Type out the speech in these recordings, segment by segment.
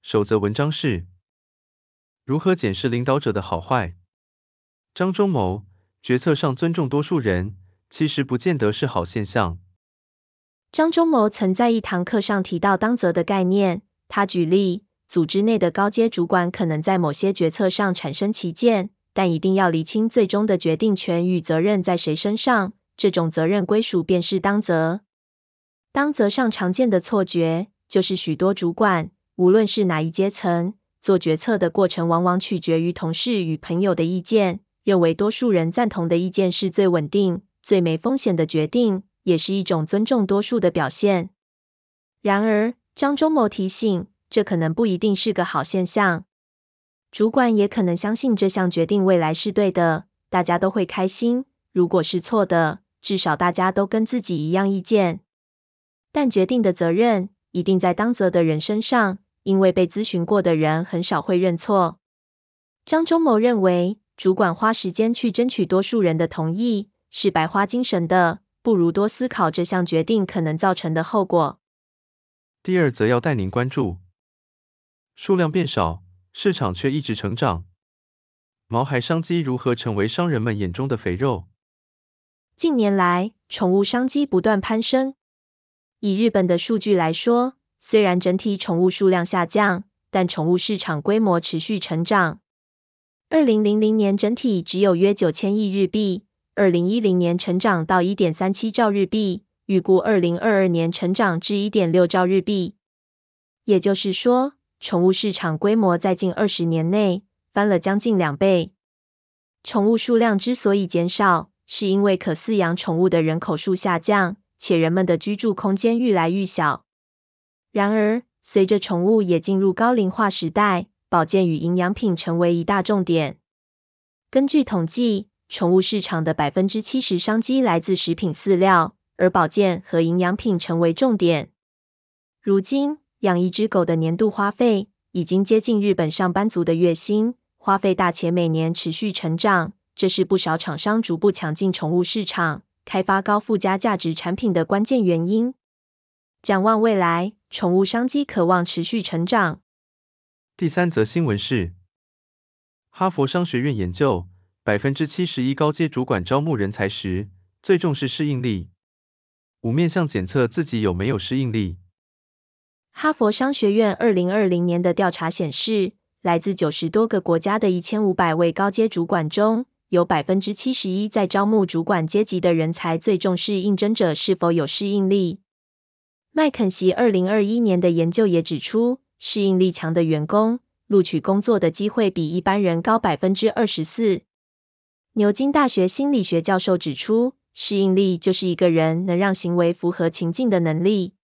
首则文章是如何检视领导者的好坏。张忠谋，决策上尊重多数人，其实不见得是好现象。张忠谋曾在一堂课上提到当责的概念，他举例，组织内的高阶主管可能在某些决策上产生歧见，但一定要厘清最终的决定权与责任在谁身上，这种责任归属便是当责。当责上常见的错觉，就是许多主管，无论是哪一阶层，做决策的过程往往取决于同事与朋友的意见，认为多数人赞同的意见是最稳定、最没风险的决定，也是一种尊重多数的表现。然而，张忠谋提醒，这可能不一定是个好现象。主管也可能相信这项决定未来是对的，大家都会开心；如果是错的，至少大家都跟自己一样意见。但决定的责任一定在当责的人身上，因为被咨询过的人很少会认错。张忠谋认为，主管花时间去争取多数人的同意，是白花精神的，不如多思考这项决定可能造成的后果。第二则要带您关注，数量变少，市场却一直成长，毛孩商机如何成为商人们眼中的肥肉。近年来，宠物商机不断攀升。以日本的数据来说，虽然整体宠物数量下降，但宠物市场规模持续成长。2000年整体只有约9000亿日币，2010年成长到 1.37 兆日币。预估2022年成长至 1.6 兆日币。也就是说，宠物市场规模在近20年内翻了将近2倍。宠物数量之所以减少，是因为可饲养宠物的人口数下降，且人们的居住空间愈来愈小。然而，随着宠物也进入高龄化时代，保健与营养品成为一大重点。根据统计，宠物市场的 70% 商机来自食品饲料，而保健和营养品成为重点。如今，养一只狗的年度花费已经接近日本上班族的月薪，花费大且每年持续成长，这是不少厂商逐步抢进宠物市场，开发高附加价值产品的关键原因。展望未来，宠物商机可望持续成长。第三则新闻是，哈佛商学院研究， 71% 高阶主管招募人才时，最重视适应力。5面向检测自己有没有适应力。哈佛商学院2020年的调查显示，来自90多个国家的1500位高阶主管中，有 71% 在招募主管阶级的人才最重视应征者是否有适应力。麦肯锡2021年的研究也指出，适应力强的员工，录取工作的机会比一般人高 24%。牛津大学心理学教授指出，适应力就是一个人能让行为符合情境的能力。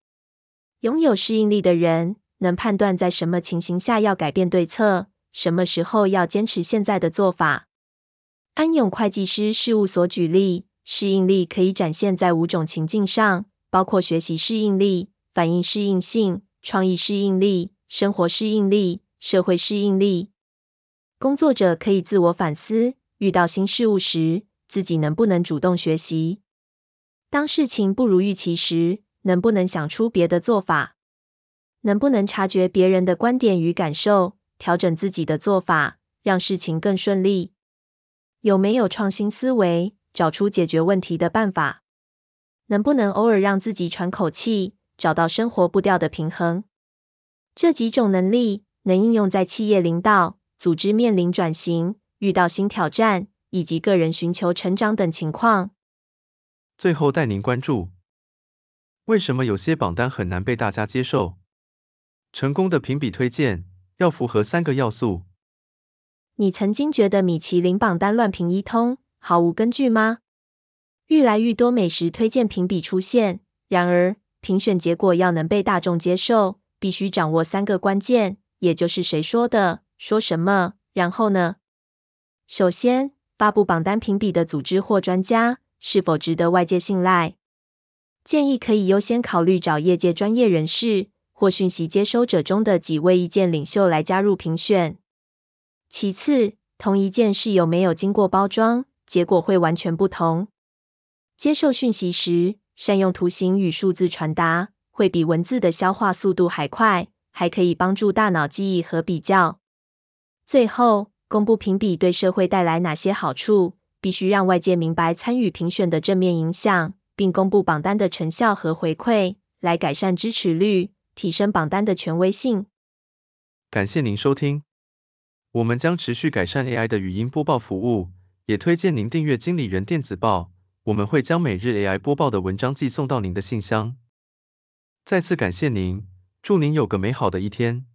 拥有适应力的人，能判断在什么情形下要改变对策，什么时候要坚持现在的做法。安永会计师事务所举例，适应力可以展现在5种情境上，包括学习适应力、反应适应性、创意适应力、生活适应力、社会适应力。工作者可以自我反思，遇到新事物时，自己能不能主动学习？当事情不如预期时，能不能想出别的做法？能不能察觉别人的观点与感受，调整自己的做法，让事情更顺利？有没有创新思维，找出解决问题的办法？能不能偶尔让自己喘口气，找到生活步调的平衡？这几种能力能应用在企业领导、组织面临转型、遇到新挑战以及个人寻求成长等情况。最后带您关注，为什么有些榜单很难被大家接受？成功的评比推荐要符合3个要素。你曾经觉得米其林榜单乱评一通，毫无根据吗？愈来愈多美食推荐评比出现，然而评选结果要能被大众接受，必须掌握三个关键，也就是谁说的、说什么，然后呢？首先，发布榜单评比的组织或专家是否值得外界信赖？建议可以优先考虑找业界专业人士或讯息接收者中的几位意见领袖来加入评选。其次，同一件事有没有经过包装，结果会完全不同。接受讯息时，善用图形与数字传达，会比文字的消化速度还快，还可以帮助大脑记忆和比较。最后，公布评比对社会带来哪些好处，必须让外界明白参与评选的正面影响，并公布榜单的成效和回馈，来改善支持率，提升榜单的权威性。感谢您收听，我们将持续改善 AI 的语音播报服务，也推荐您订阅经理人电子报，我们会将每日 AI 播报的文章寄送到您的信箱。再次感谢您，祝您有个美好的一天。